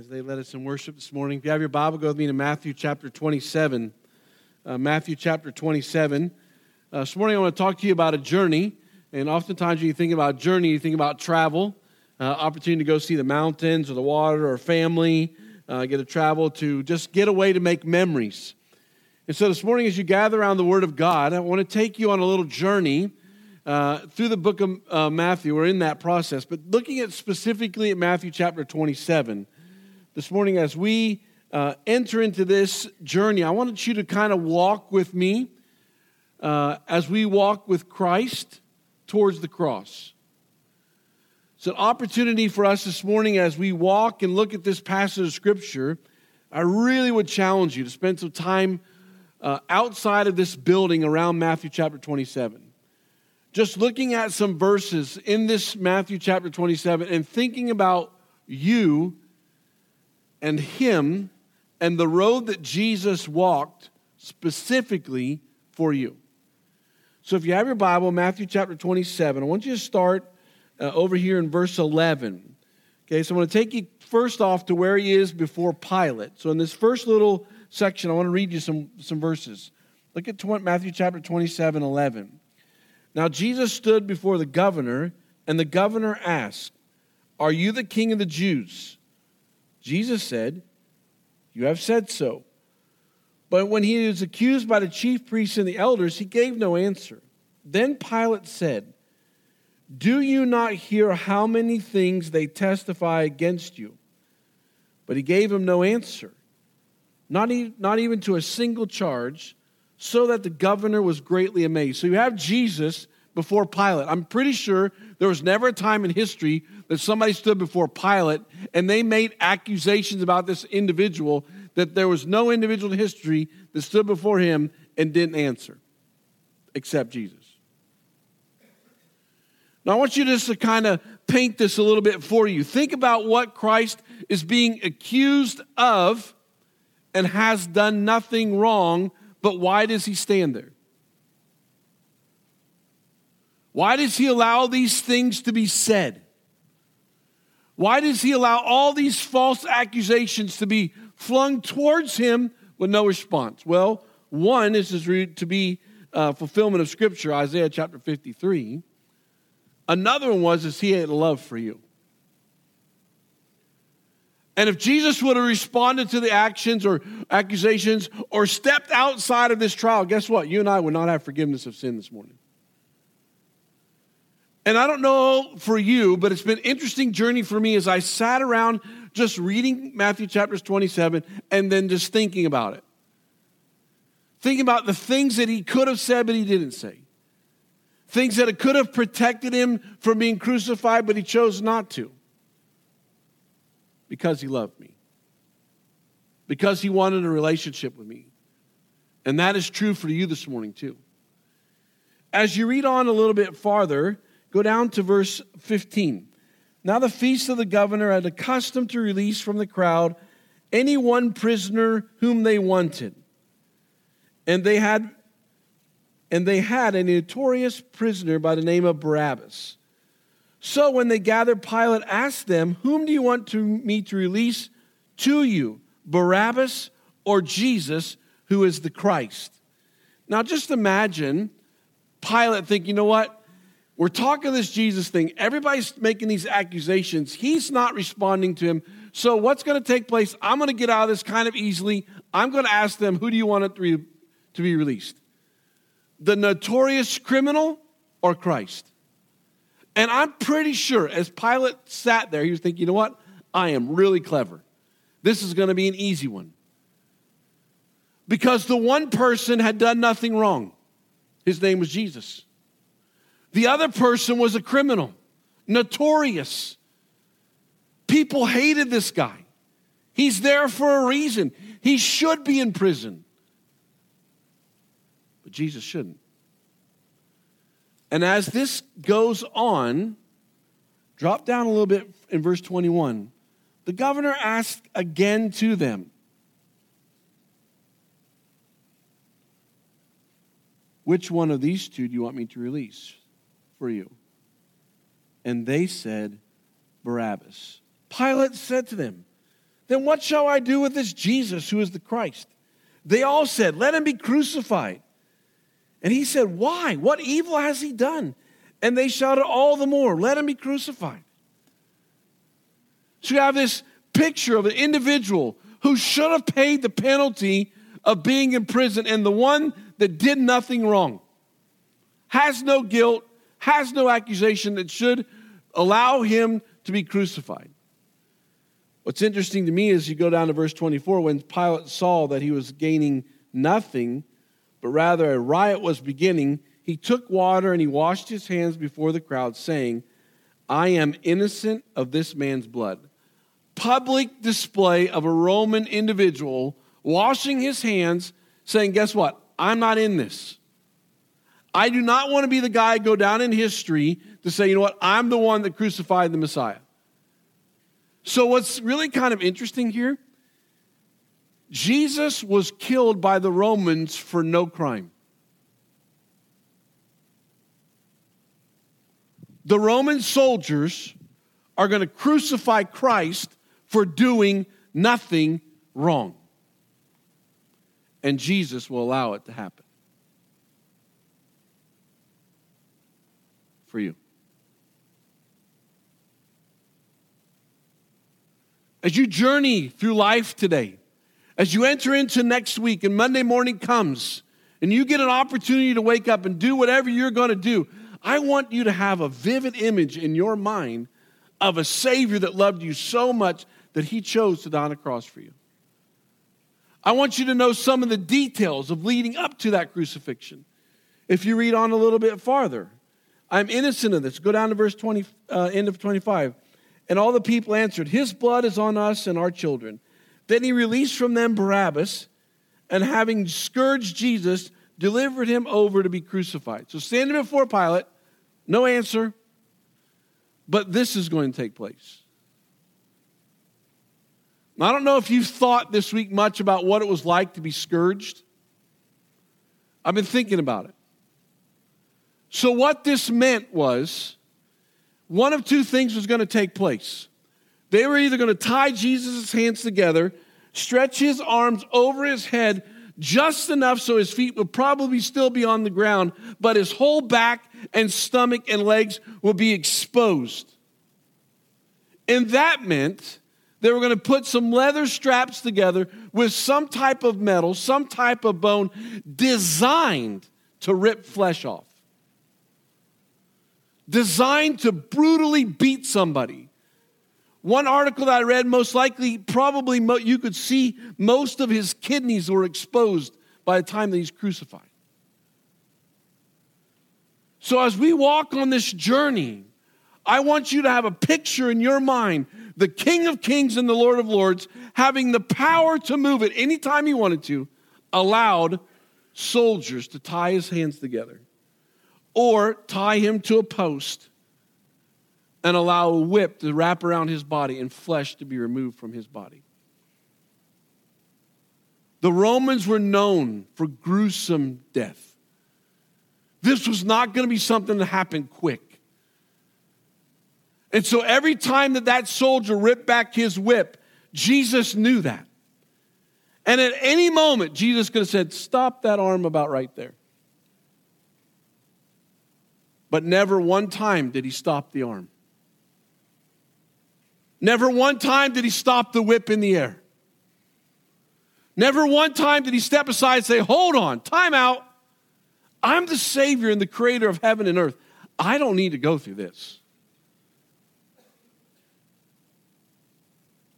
as they led us in worship this morning. If you have your Bible, go with me to Matthew chapter 27. Matthew chapter 27. This morning I want to talk to you about a journey. And oftentimes when you think about journey, you think about travel, opportunity to go see the mountains or the water or family, get to travel to just get away to make memories. And so this morning as you gather around the Word of God, I want to take you on a little journey through the book of Matthew. We're in that process, but looking at specifically at Matthew chapter 27. This morning as we enter into this journey, I wanted you to kind of walk with me as we walk with Christ towards the cross. It's an opportunity for us this morning as we walk and look at this passage of Scripture. I really would challenge you to spend some time outside of this building around Matthew chapter 27. Just looking at some verses in this Matthew chapter 27 and thinking about you and him and the road that Jesus walked specifically for you. So if you have your Bible, Matthew chapter 27, I want you to start over here in verse 11. Okay, so I'm going to take you first off to where he is before Pilate. So in this first little section, I want to read you some verses. Look at Matthew chapter 27, 11. Now Jesus stood before the governor, and the governor asked, "Are you the king of the Jews?" Jesus said, "You have said so." But when he was accused by the chief priests and the elders, he gave no answer. Then Pilate said, "Do you not hear how many things they testify against you?" But he gave him no answer, not even to a single charge, so that the governor was greatly amazed. So you have Jesus before Pilate. I'm pretty sure there was never a time in history that somebody stood before Pilate and they made accusations about this individual, that there was no individual in history that stood before him and didn't answer, except Jesus. Now I want you just to kind of paint this a little bit for you. Think about what Christ is being accused of and has done nothing wrong, but why does he stand there? Why does he allow these things to be said? Why does he allow all these false accusations to be flung towards him with no response? Well, one, this is to be fulfillment of Scripture, Isaiah chapter 53. Another one is he had love for you. And if Jesus would have responded to the actions or accusations or stepped outside of this trial, guess what? You and I would not have forgiveness of sin this morning. And I don't know for you, but it's been an interesting journey for me as I sat around just reading Matthew chapters 27 and then just thinking about it. Thinking about the things that he could have said but he didn't say. Things that could have protected him from being crucified but he chose not to. Because he loved me. Because he wanted a relationship with me. And that is true for you this morning too. As you read on a little bit farther, go down to verse 15. Now the feast of the governor had accustomed to release from the crowd any one prisoner whom they wanted. And they had a notorious prisoner by the name of Barabbas. So when they gathered, Pilate asked them, "Whom do you want me to release to you, Barabbas or Jesus, who is the Christ?" Now just imagine Pilate think, you know what? We're talking this Jesus thing. Everybody's making these accusations. He's not responding to him. So what's going to take place? I'm going to get out of this kind of easily. I'm going to ask them, who do you want to be released? The notorious criminal or Christ? And I'm pretty sure as Pilate sat there, he was thinking, you know what? I am really clever. This is going to be an easy one. Because the one person had done nothing wrong. His name was Jesus. The other person was a criminal, notorious. People hated this guy. He's there for a reason. He should be in prison. But Jesus shouldn't. And as this goes on, drop down a little bit in verse 21. The governor asked again to them, "Which one of these two do you want me to release for you?" And they said, "Barabbas." Pilate said to them, Then what shall I do with this Jesus who is the Christ? They all said, let him be crucified. And he said, why? What evil has he done? And they shouted all the more, let him be crucified. So you have this picture of an individual who should have paid the penalty of being in prison, and the one that did nothing wrong, has no guilt, has no accusation, that should allow him to be crucified. What's interesting to me is you go down to verse 24, when Pilate saw that he was gaining nothing, but rather a riot was beginning, he took water and he washed his hands before the crowd, saying, I am innocent of this man's blood. Public display of a Roman individual washing his hands, saying, guess what? I'm not in this. I do not want to be the guy go down in history to say, you know what, I'm the one that crucified the Messiah. So what's really kind of interesting here, Jesus was killed by the Romans for no crime. The Roman soldiers are going to crucify Christ for doing nothing wrong. And Jesus will allow it to happen. For you. As you journey through life today, as you enter into next week and Monday morning comes and you get an opportunity to wake up and do whatever you're going to do, I want you to have a vivid image in your mind of a Savior that loved you so much that he chose to die on a cross for you. I want you to know some of the details of leading up to that crucifixion. If you read on a little bit farther, I'm innocent of this. Go down to verse 20, end of 25. And all the people answered, his blood is on us and our children. Then he released from them Barabbas, and having scourged Jesus, delivered him over to be crucified. So standing before Pilate, no answer, but this is going to take place. I don't know if you've thought this week much about what it was like to be scourged. I've been thinking about it. So what this meant was, one of two things was going to take place. They were either going to tie Jesus' hands together, stretch his arms over his head just enough so his feet would probably still be on the ground, but his whole back and stomach and legs would be exposed. And that meant they were going to put some leather straps together with some type of metal, some type of bone designed to rip flesh off. Designed to brutally beat somebody. One article that I read, most likely, probably you could see most of his kidneys were exposed by the time that he's crucified. So as we walk on this journey, I want you to have a picture in your mind, the King of Kings and the Lord of Lords, having the power to move it anytime he wanted to, allowed soldiers to tie his hands together or tie him to a post and allow a whip to wrap around his body and flesh to be removed from his body. The Romans were known for gruesome death. This was not going to be something that happened quick. And so every time that soldier ripped back his whip, Jesus knew that. And at any moment, Jesus could have said, stop that arm about right there. But never one time did he stop the arm. Never one time did he stop the whip in the air. Never one time did he step aside and say, hold on, time out. I'm the Savior and the Creator of heaven and earth. I don't need to go through this.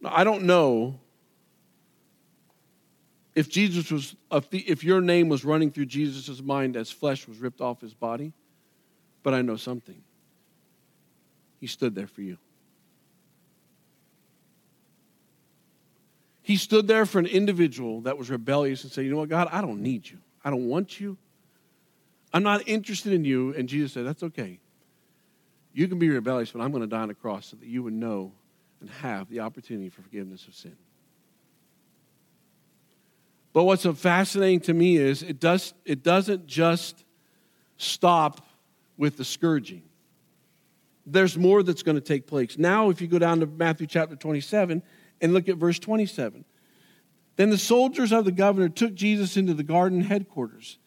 I don't know if Jesus was, if your name was running through Jesus' mind as flesh was ripped off his body, but I know something. He stood there for you. He stood there for an individual that was rebellious and said, you know what, God, I don't need you. I don't want you. I'm not interested in you. And Jesus said, that's okay. You can be rebellious, but I'm going to die on the cross so that you would know and have the opportunity for forgiveness of sin. But what's so fascinating to me is it doesn't just stop with the scourging. There's more that's going to take place. Now, if you go down to Matthew chapter 27 And look at verse 27. Then the soldiers of the governor took Jesus into the garden headquarters,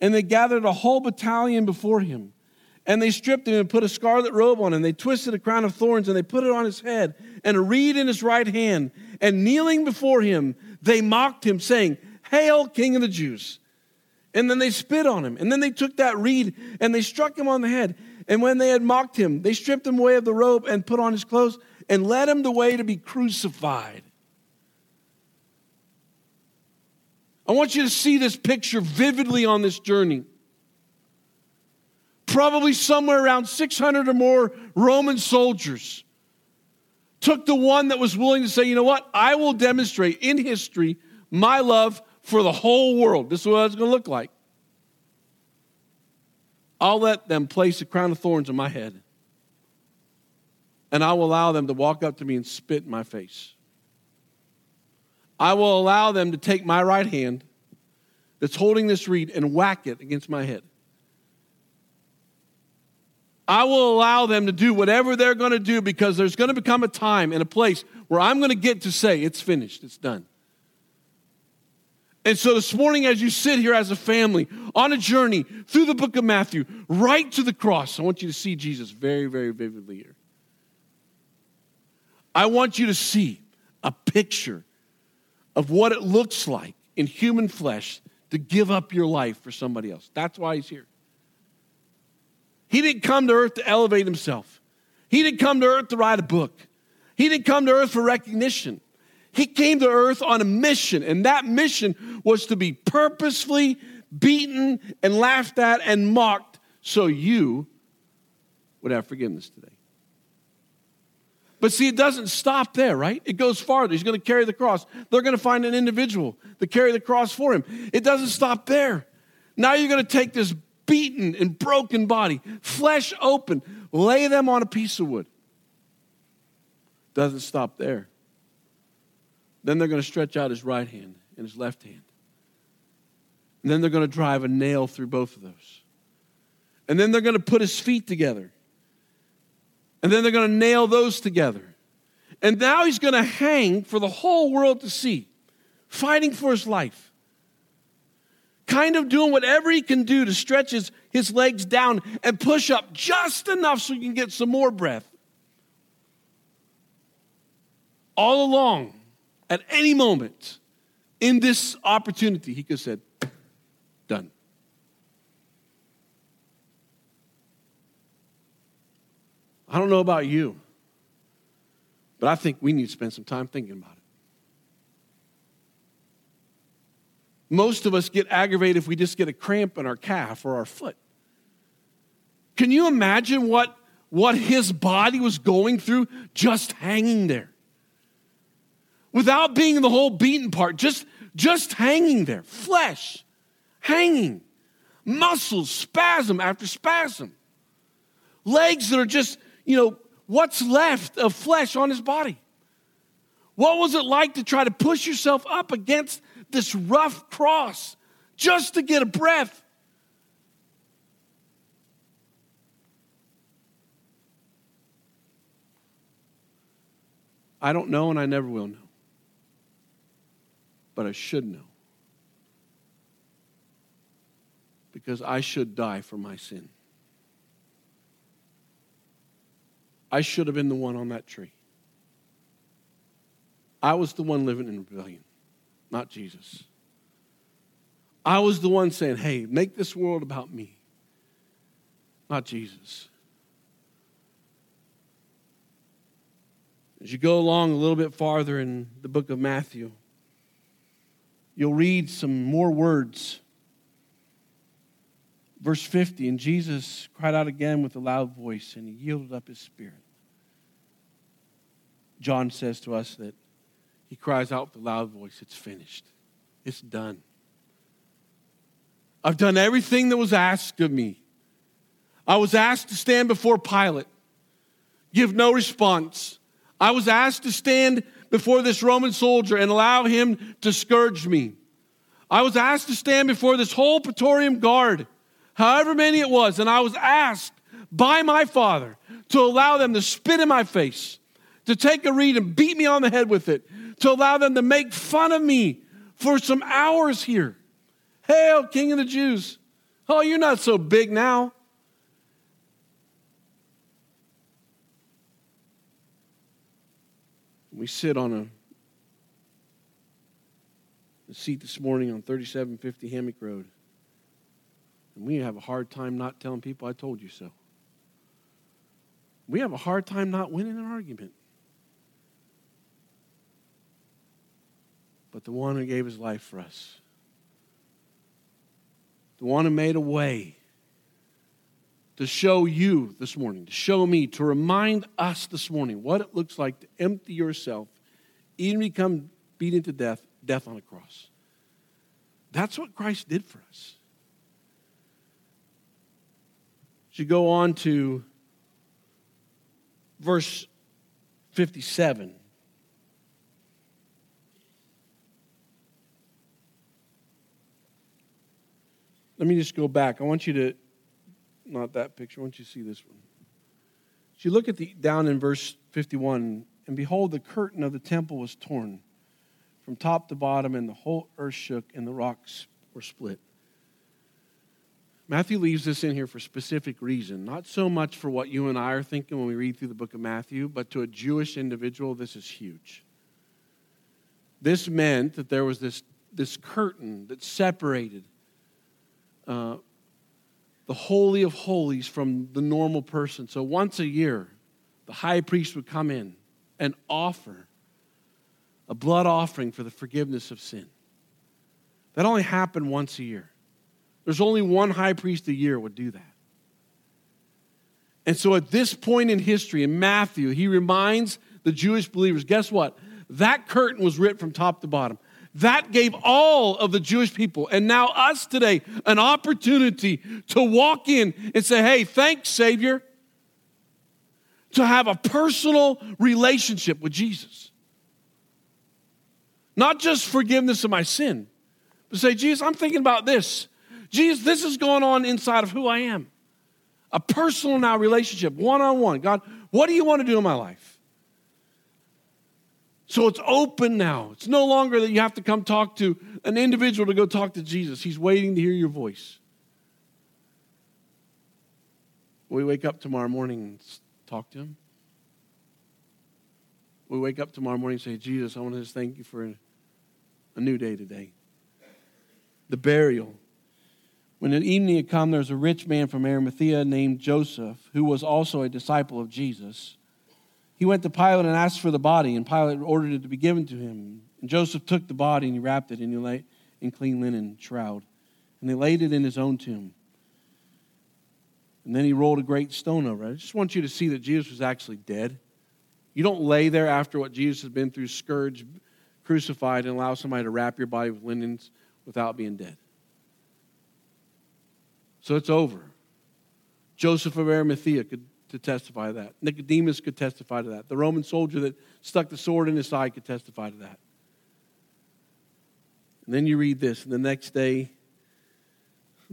and they gathered a whole battalion before him. And they stripped him and put a scarlet robe on him. They twisted a crown of thorns and they put it on his head and a reed in his right hand. And kneeling before him, they mocked him, saying, "Hail, King of the Jews." And then they spit on him. And then they took that reed and they struck him on the head. And when they had mocked him, they stripped him away of the robe and put on his clothes and led him away to be crucified. I want you to see this picture vividly on this journey. Probably somewhere around 600 or more Roman soldiers took the one that was willing to say, you know what, I will demonstrate in history my love for the whole world. This is what it's going to look like. I'll let them place a crown of thorns on my head, and I will allow them to walk up to me and spit in my face. I will allow them to take my right hand that's holding this reed and whack it against my head. I will allow them to do whatever they're going to do, because there's going to become a time and a place where I'm going to get to say, it's finished, it's done. And so this morning, as you sit here as a family on a journey through the book of Matthew, right to the cross, I want you to see Jesus very, very vividly here. I want you to see a picture of what it looks like in human flesh to give up your life for somebody else. That's why he's here. He didn't come to earth to elevate himself. He didn't come to earth to write a book. He didn't come to earth for recognition. He came to earth on a mission, and that mission was to be purposefully beaten and laughed at and mocked so you would have forgiveness today. But see, it doesn't stop there, right? It goes farther. He's going to carry the cross. They're going to find an individual to carry the cross for him. It doesn't stop there. Now you're going to take this beaten and broken body, flesh open, lay them on a piece of wood. Doesn't stop there. Then they're going to stretch out his right hand and his left hand. And then they're going to drive a nail through both of those. And then they're going to put his feet together. And then they're going to nail those together. And now he's going to hang for the whole world to see, fighting for his life. Kind of doing whatever he can do to stretch his legs down and push up just enough so he can get some more breath. All along, at any moment, in this opportunity, he could have said, done. I don't know about you, but I think we need to spend some time thinking about it. Most of us get aggravated if we just get a cramp in our calf or our foot. Can you imagine what his body was going through just hanging there? Without being in the whole beaten part, just hanging there. Flesh, hanging. Muscles, spasm after spasm. Legs that are just, what's left of flesh on his body. What was it like to try to push yourself up against this rough cross just to get a breath? I don't know, and I never will know. But I should know. Because I should die for my sin. I should have been the one on that tree. I was the one living in rebellion, not Jesus. I was the one saying, hey, make this world about me, not Jesus. As you go along a little bit farther in the book of Matthew, you'll read some more words. Verse 50, and Jesus cried out again with a loud voice, and he yielded up his spirit. John says to us that he cries out with a loud voice, it's finished. It's done. I've done everything that was asked of me. I was asked to stand before Pilate, give no response. I was asked to stand before this Roman soldier and allow him to scourge me. I was asked to stand before this whole Praetorian guard, however many it was, and I was asked by my Father to allow them to spit in my face, to take a reed and beat me on the head with it, to allow them to make fun of me for some hours here. Hail, King of the Jews. Oh, you're not so big now. We sit on a seat this morning on 3750 Hammock Road. And we have a hard time not telling people, I told you so. We have a hard time not winning an argument. But the one who gave his life for us, the one who made a way to show you this morning, to show me, to remind us this morning what it looks like to empty yourself, even become beaten to death, death on a cross. That's what Christ did for us. As you go on to verse 57. Let me just go back. I want you to, not that picture, I want you to see this one. So you look at down in verse 51, and behold, the curtain of the temple was torn from top to bottom, and the whole earth shook, and the rocks were split. Matthew leaves this in here for a specific reason, not so much for what you and I are thinking when we read through the book of Matthew, but to a Jewish individual, this is huge. This meant that there was this curtain that separated the Holy of Holies from the normal person. So once a year, the high priest would come in and offer a blood offering for the forgiveness of sin. That only happened once a year. There's only one high priest a year would do that. And so at this point in history, in Matthew, he reminds the Jewish believers, guess what? That curtain was ripped from top to bottom. That gave all of the Jewish people, and now us today, an opportunity to walk in and say, hey, thanks, Savior, to have a personal relationship with Jesus. Not just forgiveness of my sin, but say, Jesus, I'm thinking about this. Jesus, this is going on inside of who I am. A personal now relationship, one-on-one. God, what do you want to do in my life? So it's open now. It's no longer that you have to come talk to an individual to go talk to Jesus. He's waiting to hear your voice. Will we wake up tomorrow morning and talk to him? Will we wake up tomorrow morning and say, Jesus, I want to just thank you for a new day today. The burial. When the evening had come, there was a rich man from Arimathea named Joseph, who was also a disciple of Jesus. He went to Pilate and asked for the body, and Pilate ordered it to be given to him. And Joseph took the body, and he wrapped it in clean linen shroud, and they laid it in his own tomb. And then he rolled a great stone over it. I just want you to see that Jesus was actually dead. You don't lay there after what Jesus has been through, scourged, crucified, and allow somebody to wrap your body with linens without being dead. So it's over. Joseph of Arimathea could testify to that. Nicodemus could testify to that. The Roman soldier that stuck the sword in his side could testify to that. And then you read this. And the next day,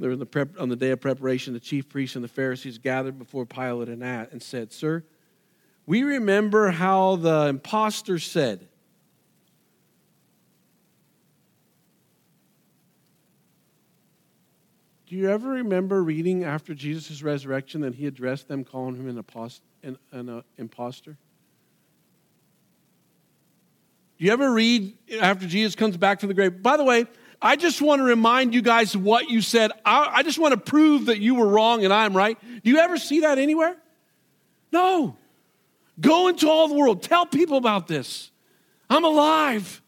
on the day of preparation, the chief priests and the Pharisees gathered before Pilate and said, Sir, we remember how the impostor said, do you ever remember reading after Jesus' resurrection that he addressed them calling him an imposter? Do you ever read after Jesus comes back from the grave? By the way, I just want to remind you guys what you said. I just want to prove that you were wrong and I'm right. Do you ever see that anywhere? No. Go into all the world. Tell people about this. I'm alive.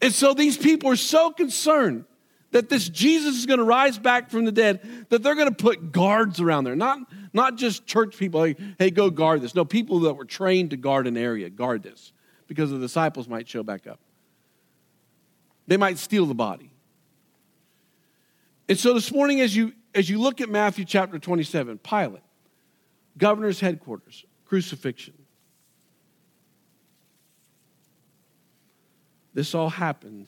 And so these people are so concerned that this Jesus is going to rise back from the dead, that they're going to put guards around there. Not just church people, like, hey, go guard this. No, people that were trained to guard an area, guard this, because the disciples might show back up. They might steal the body. And so this morning, as you look at Matthew chapter 27, Pilate, governor's headquarters, crucifixion. This all happened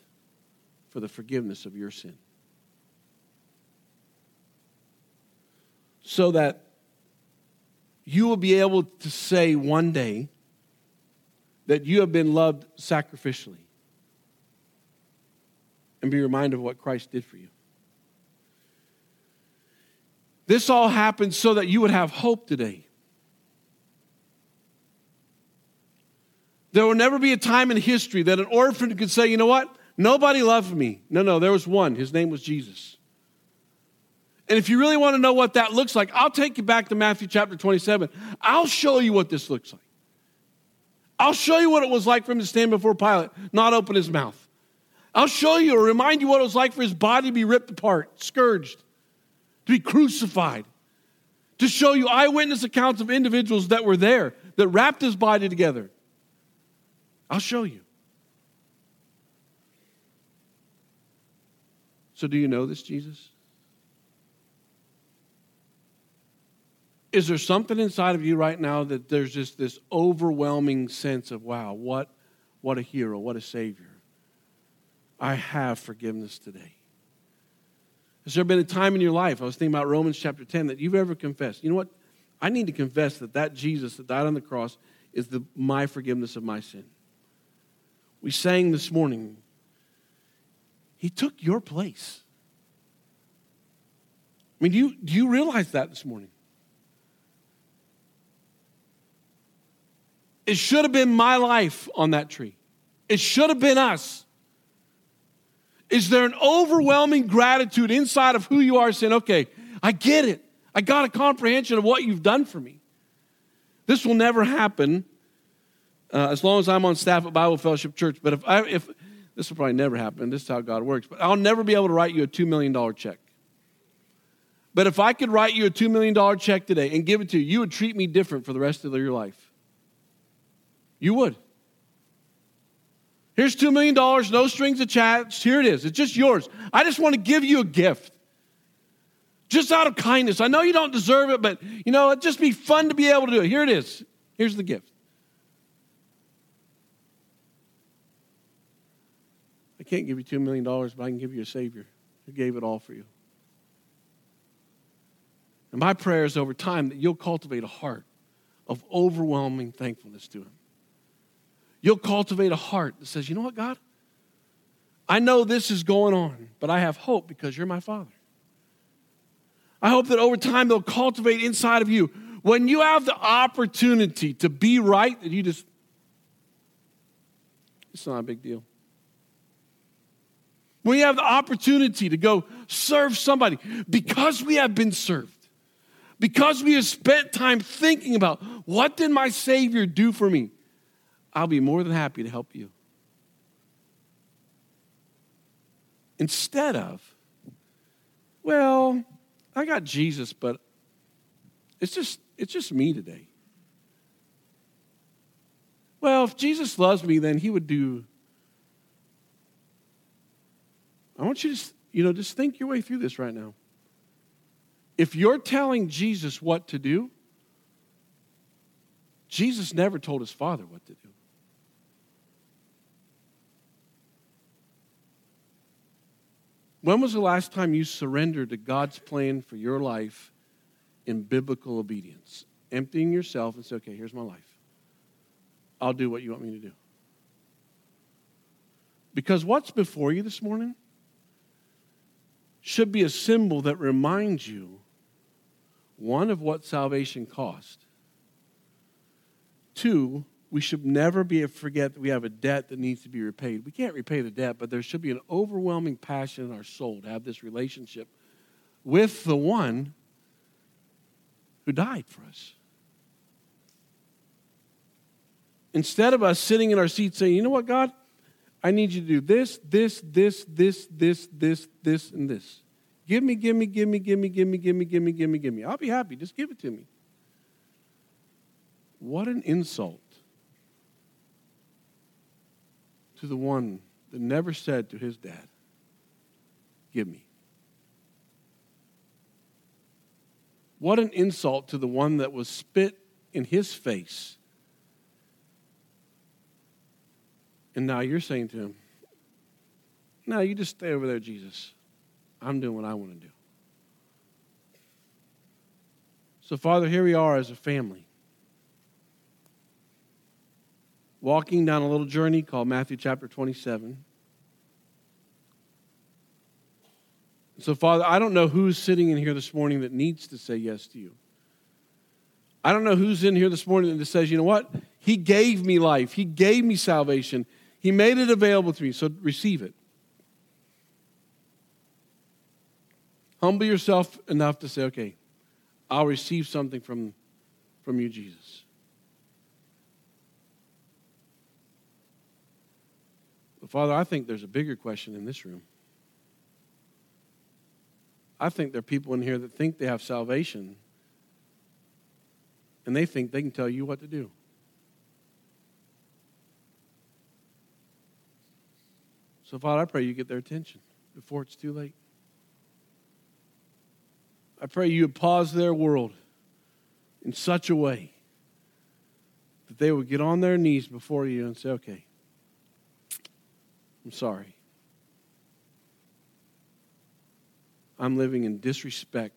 for the forgiveness of your sin. So that you will be able to say one day that you have been loved sacrificially and be reminded of what Christ did for you. This all happened so that you would have hope today. There will never be a time in history that an orphan could say, you know what? Nobody loved me. No, there was one. His name was Jesus. And if you really want to know what that looks like, I'll take you back to Matthew chapter 27. I'll show you what this looks like. I'll show you what it was like for him to stand before Pilate, not open his mouth. I'll show you or remind you what it was like for his body to be ripped apart, scourged, to be crucified, to show you eyewitness accounts of individuals that were there, that wrapped his body together. I'll show you. So do you know this Jesus? Is there something inside of you right now that there's just this overwhelming sense of, wow, what a hero, what a savior. I have forgiveness today. Has there been a time in your life, I was thinking about Romans chapter 10, that you've ever confessed, you know what, I need to confess that Jesus that died on the cross is my forgiveness of my sin. We sang this morning, he took your place. I mean, do you realize that this morning? It should have been my life on that tree. It should have been us. Is there an overwhelming gratitude inside of who you are saying, okay, I get it. I got a comprehension of what you've done for me. This will never happen as long as I'm on staff at Bible Fellowship Church. But if this will probably never happen. This is how God works. But I'll never be able to write you a $2 million check. But if I could write you a $2 million check today and give it to you, you would treat me different for the rest of your life. You would. Here's $2 million, no strings attached. Here it is. It's just yours. I just want to give you a gift. Just out of kindness. I know you don't deserve it, but, you know, it'd just be fun to be able to do it. Here it is. Here's the gift. I can't give you $2 million, but I can give you a Savior who gave it all for you. And my prayer is over time that you'll cultivate a heart of overwhelming thankfulness to Him. You'll cultivate a heart that says, you know what, God? I know this is going on, but I have hope because you're my Father. I hope that over time they'll cultivate inside of you. When you have the opportunity to be right, that you just, it's not a big deal. When you have the opportunity to go serve somebody, because we have been served, because we have spent time thinking about, what did my Savior do for me? I'll be more than happy to help you. Instead of, well, I got Jesus, but it's just me today. Well, if Jesus loves me, then he would do. I want you to just think your way through this right now. If you're telling Jesus what to do, Jesus never told his Father what to do. When was the last time you surrendered to God's plan for your life in biblical obedience? Emptying yourself and say, okay, here's my life. I'll do what you want me to do. Because what's before you this morning should be a symbol that reminds you, one, of what salvation cost. Two, we should never forget that we have a debt that needs to be repaid. We can't repay the debt, but there should be an overwhelming passion in our soul to have this relationship with the one who died for us. Instead of us sitting in our seats saying, you know what, God? I need you to do this, and this. Give me. I'll be happy. Just give it to me. What an insult to the one that never said to his dad, give me. What an insult to the one that was spit in his face. And now you're saying to him, no, you just stay over there, Jesus. I'm doing what I want to do. So, Father, here we are as a family, walking down a little journey called Matthew chapter 27. So, Father, I don't know who's sitting in here this morning that needs to say yes to you. I don't know who's in here this morning that says, you know what? He gave me life. He gave me salvation. He made it available to me, so receive it. Humble yourself enough to say, okay, I'll receive something from you, Jesus. But Father, I think there's a bigger question in this room. I think there are people in here that think they have salvation, and they think they can tell you what to do. So, Father, I pray you get their attention before it's too late. I pray you would pause their world in such a way that they would get on their knees before you and say, okay, I'm sorry. I'm living in disrespect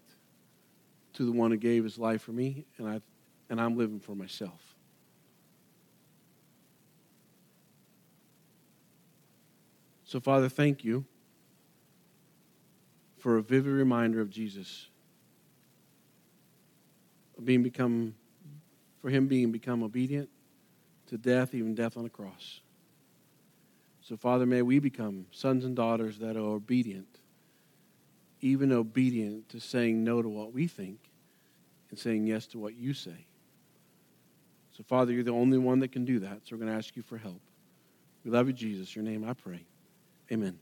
to the one who gave his life for me, and I'm living for myself. So, Father, thank you for a vivid reminder of Jesus. For him being become obedient to death, even death on a cross. So, Father, may we become sons and daughters that are obedient, even obedient to saying no to what we think and saying yes to what you say. So, Father, you're the only one that can do that, so we're going to ask you for help. We love you, Jesus. Your name I pray. Amen.